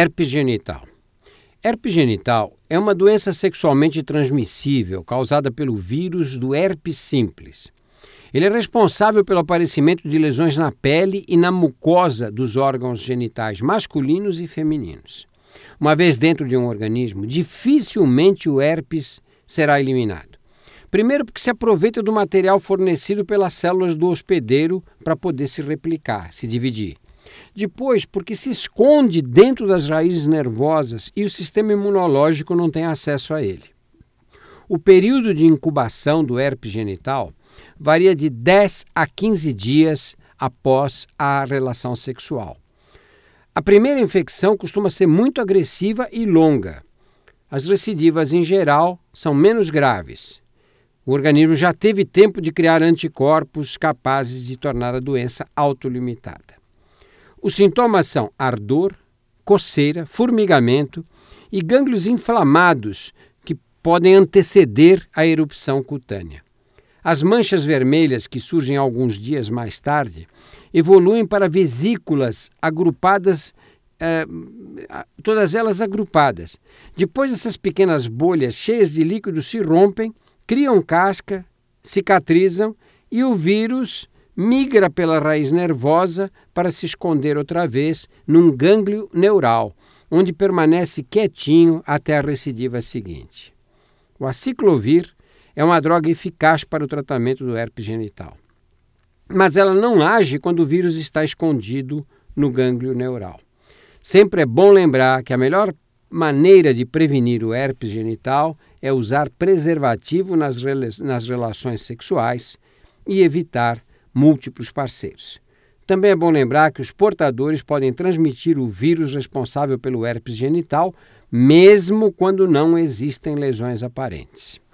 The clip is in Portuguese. Herpes genital. Herpes genital é uma doença sexualmente transmissível causada pelo vírus do herpes simples. Ele é responsável pelo aparecimento de lesões na pele e na mucosa dos órgãos genitais masculinos e femininos. Uma vez dentro de um organismo, dificilmente o herpes será eliminado. Primeiro, porque se aproveita do material fornecido pelas células do hospedeiro para poder se replicar, se dividir. Depois, porque se esconde dentro das raízes nervosas e o sistema imunológico não tem acesso a ele. O período de incubação do herpes genital varia de 10 a 15 dias após a relação sexual. A primeira infecção costuma ser muito agressiva e longa. As recidivas, em geral, são menos graves. O organismo já teve tempo de criar anticorpos capazes de tornar a doença autolimitada. Os sintomas são ardor, coceira, formigamento e gânglios inflamados que podem anteceder a erupção cutânea. As manchas vermelhas, que surgem alguns dias mais tarde, evoluem para vesículas agrupadas, todas elas agrupadas. Depois, essas pequenas bolhas cheias de líquido se rompem, criam casca, cicatrizam e o vírus migra pela raiz nervosa para se esconder outra vez num gânglio neural, onde permanece quietinho até a recidiva seguinte. O aciclovir é uma droga eficaz para o tratamento do herpes genital, mas ela não age quando o vírus está escondido no gânglio neural. Sempre é bom lembrar que a melhor maneira de prevenir o herpes genital é usar preservativo nas relações sexuais e evitar múltiplos parceiros. Também é bom lembrar que os portadores podem transmitir o vírus responsável pelo herpes genital, mesmo quando não existem lesões aparentes.